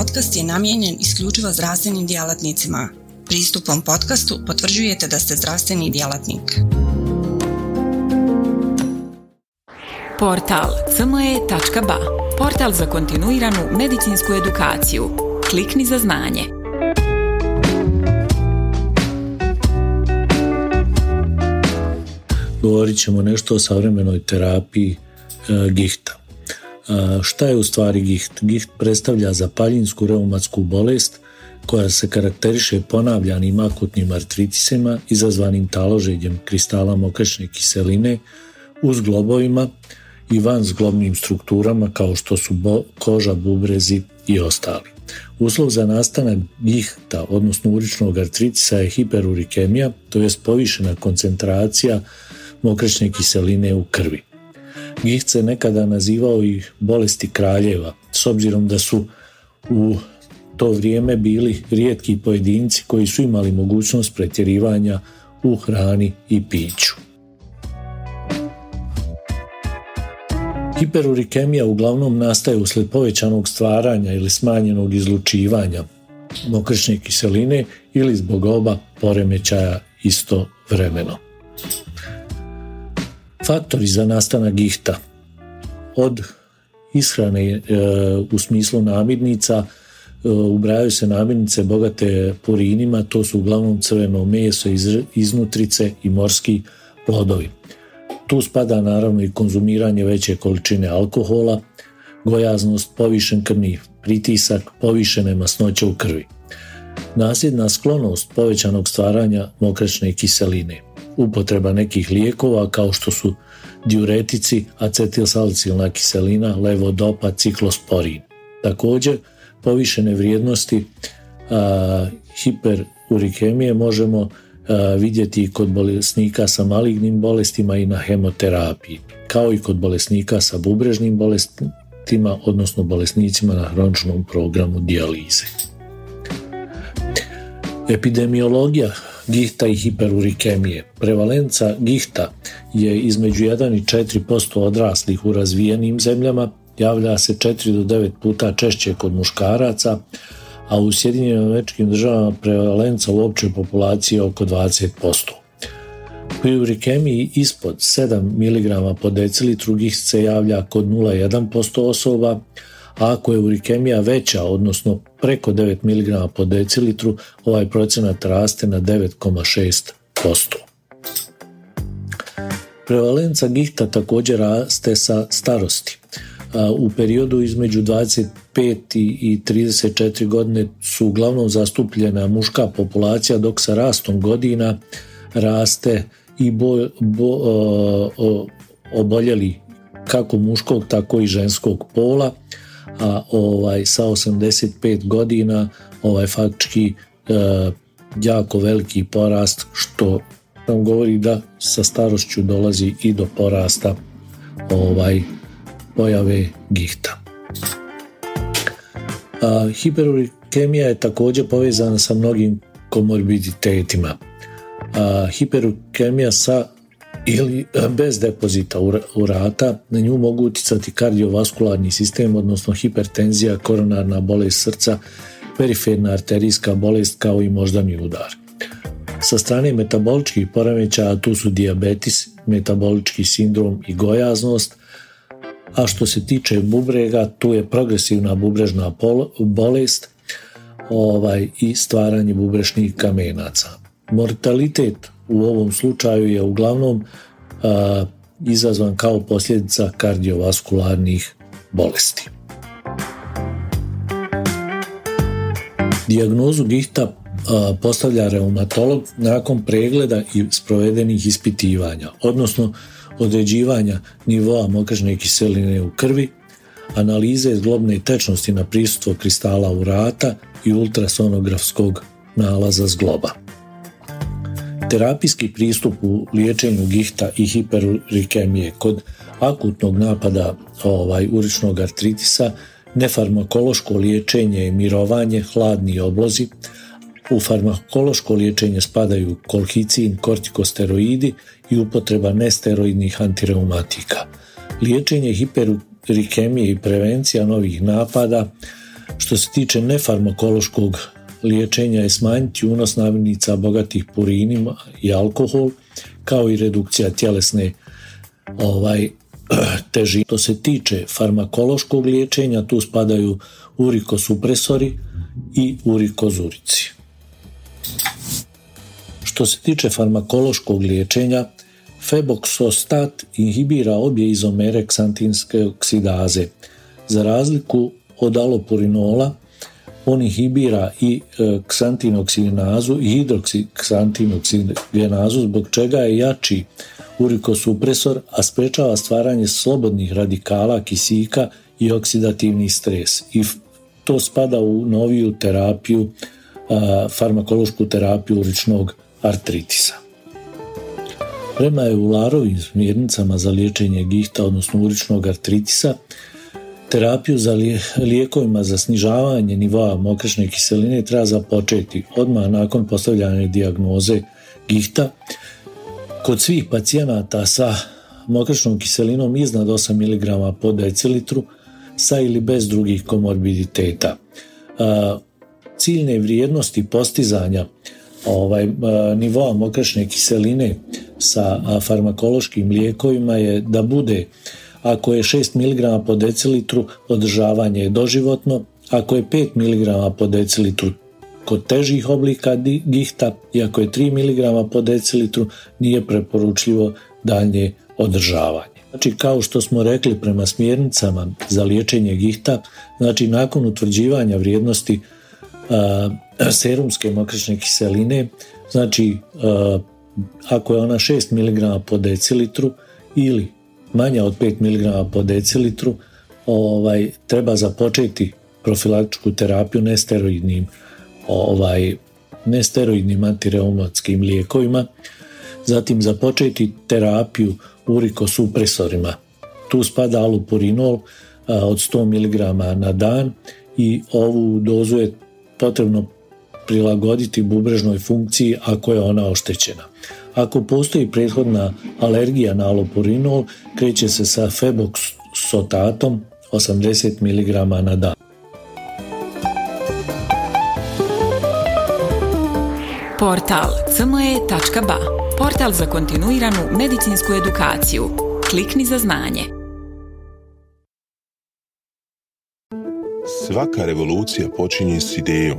podcast je namijenjen isključivo zdravstvenim djelatnicima. Pristupom podcastu potvrđujete da ste zdravstveni djelatnik. Portal cme.ba, portal za kontinuiranu medicinsku edukaciju. Klikni za znanje. Govorit ćemo nešto o savremenoj terapiji gihta. Šta je u stvari giht? Giht predstavlja zapaljinsku reumatsku bolest koja se karakteriše ponavljanim akutnim artritisima izazvanim taloženjem kristala mokračne kiseline u zglobovima i van zglobnim strukturama kao što su koža, bubrezi i ostali. Uslov za nastanak gihta, odnosno uričnog artritisa, je hiperurikemija, to jest povišena koncentracija mokračne kiseline u krvi. Giht se nekada nazivao i bolesti kraljeva, s obzirom da su u to vrijeme bili rijetki pojedinci koji su imali mogućnost pretjerivanja u hrani i piću. Hiperurikemija uglavnom nastaje usled povećanog stvaranja ili smanjenog izlučivanja mokračne kiseline ili zbog oba poremećaja istovremeno. Faktori za nastanak gihta: od ishrane u smislu namirnica, ubrajaju se namirnice bogate purinima, to su uglavnom crveno meso, iznutrice i morski plodovi. Tu spada naravno i konzumiranje veće količine alkohola, gojaznost, povišen krvni pritisak, povišene masnoće u krvi. Nasljedna sklonost povećanog stvaranja mokračne kiseline, upotreba nekih lijekova kao što su diuretici, acetilsalicilna kiselina, levodopa, ciklosporin. Također, povišene vrijednosti hiperurikemije možemo vidjeti kod bolesnika sa malignim bolestima i na hemoterapiji, kao i kod bolesnika sa bubrežnim bolestima, odnosno bolesnicima na hroničnom programu dijalize. Epidemiologija gihta i hiperurikemije. Prevalenca gihta je između 1 i 4% odraslih u razvijenim zemljama, javlja se 4 do 9 puta češće kod muškaraca, a u SAD-u prevalenca u općoj populaciji je oko 20%. Pri urikemiji ispod 7 mg po decilitru giht se javlja kod 0,1% osoba, a ako je urikemija veća, odnosno preko 9 mg po decilitru, ovaj procenat raste na 9,6%. Prevalenca gihta također raste sa starosti. U periodu između 25 i 34 godine su uglavnom zastupljena muška populacija, dok sa rastom godina raste i oboljeli kako muškog tako i ženskog pola, a sa 85 godina faktički jako veliki porast, što nam govori da sa starošću dolazi i do porasta pojave gihta. Hiperurikemija je također povezana sa mnogim komorbiditetima. Hiperurikemija sa ili bez depozita urata, na nju mogu uticati kardiovaskularni sistem, odnosno hipertenzija, koronarna bolest srca, periferna arterijska bolest, kao i moždani udar. Sa strane metaboličkih poremećaja tu su dijabetes, metabolički sindrom i gojaznost, a što se tiče bubrega, tu je progresivna bubrežna bolest i stvaranje bubrešnih kamenaca. Mortalitet u ovom slučaju je uglavnom izazvan kao posljedica kardiovaskularnih bolesti. Dijagnozu gihta postavlja reumatolog nakon pregleda i sprovedenih ispitivanja, odnosno određivanja nivoa mokračne kiseline u krvi, analize zglobne tečnosti na prisustvo kristala urata i ultrasonografskog nalaza zgloba. Terapijski pristup u liječenju gihta i hiperurikemije: kod akutnog napada uričnog artritisa nefarmakološko liječenje je mirovanje, hladni oblozi. U farmakološko liječenje spadaju kolhicin, kortikosteroidi i upotreba nesteroidnih antireumatika. Liječenje hiperurikemije i prevencija novih napada što se tiče nefarmakološkog liječenja je smanjiti unos namirnica bogatih purinima i alkohol, kao i redukcija tjelesne težine. Što se tiče farmakološkog liječenja, tu spadaju urikosupresori i urikozurici. Što se tiče farmakološkog liječenja, febuksostat inhibira obje izomere ksantinske oksidaze. Za razliku od alopurinola, on inhibira i ksantinoksidinazu i hidroksiksantinoksidazu, zbog čega je jači urikosupresor, a sprečava stvaranje slobodnih radikala, kisika i oksidativni stres. I to spada u noviju terapiju, farmakološku terapiju uričnog artritisa. Prema EULAR-ovim smjernicama za liječenje gihta, odnosno uričnog artritisa, terapiju za lijekovima za snižavanje nivoa mokračne kiseline treba započeti odmah nakon postavljanja dijagnoze gihta kod svih pacijenata sa mokračnom kiselinom iznad 8 mg po decilitru sa ili bez drugih komorbiditeta. Ciljne vrijednosti postizanja nivoa mokračne kiseline sa farmakološkim lijekovima je da bude, ako je 6 mg po decilitru, održavanje je doživotno, ako je 5 mg po decilitru kod težih oblika gihta i ako je 3 mg po decilitru, nije preporučljivo daljnje održavanje. Znači, kao što smo rekli, prema smjernicama za liječenje gihta, znači nakon utvrđivanja vrijednosti serumske mokračne kiseline, znači ako je ona 6 mg po decilitru ili manja od 5 mg po decilitru, treba započeti profilaktičku terapiju nesteroidnim antireumatskim lijekovima, zatim započeti terapiju urikosupresorima. Tu spada alopurinol od 100 mg na dan i ovu dozu je potrebno prilagoditi bubrežnoj funkciji ako je ona oštećena. Ako postoji prethodna alergija na alopurinol, kreće se sa febuksostatom 80 mg na dan. Portal cme.ba, portal za kontinuiranu medicinsku edukaciju. Klikni za znanje. Svaka revolucija počinje s idejom.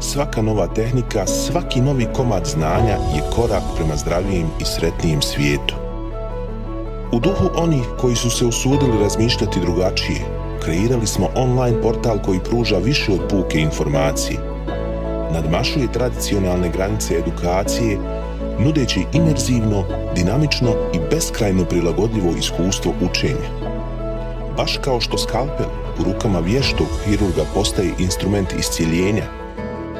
svaka nova tehnika, svaki novi komad znanja je korak prema zdravijem i sretnijem svijetu. U duhu onih koji su se usudili razmišljati drugačije, kreirali smo online portal koji pruža više od puke informacije. Nadmašuje tradicionalne granice edukacije, nudeći imerzivno, dinamično i beskrajno prilagodljivo iskustvo učenja. Baš kao što skalpel u rukama vještog hirurga postaje instrument iscjeljenja,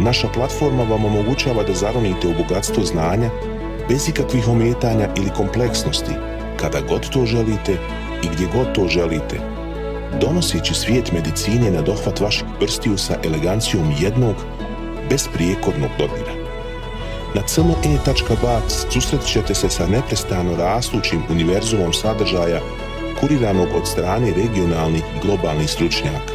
naša platforma vam omogućava da zaronite u bogatstvo znanja bez ikakvih ometanja ili kompleksnosti, kada god to želite i gdje god to želite, donoseći svijet medicine na dohvat vaših prstiju sa elegancijom jednog, besprijekodnog dodira. Na cme.ba susret ćete se sa neprestano rastućim univerzumom sadržaja kuriranog od strane regionalnih i globalnih stručnjaka.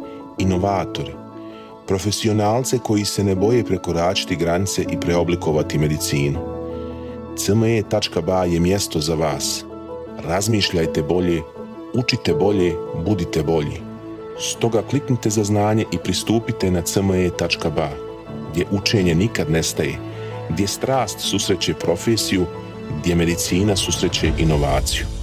inovatore, profesionalce koji se ne boje prekoračiti granice i preoblikovati medicinu. cme.ba je mjesto za vas. Razmišljajte bolje, učite bolje, budite bolji. Stoga kliknite za znanje i pristupite na cme.ba, gdje učenje nikad nestaje, gdje strast susreće profesiju, gdje medicina susreće inovaciju.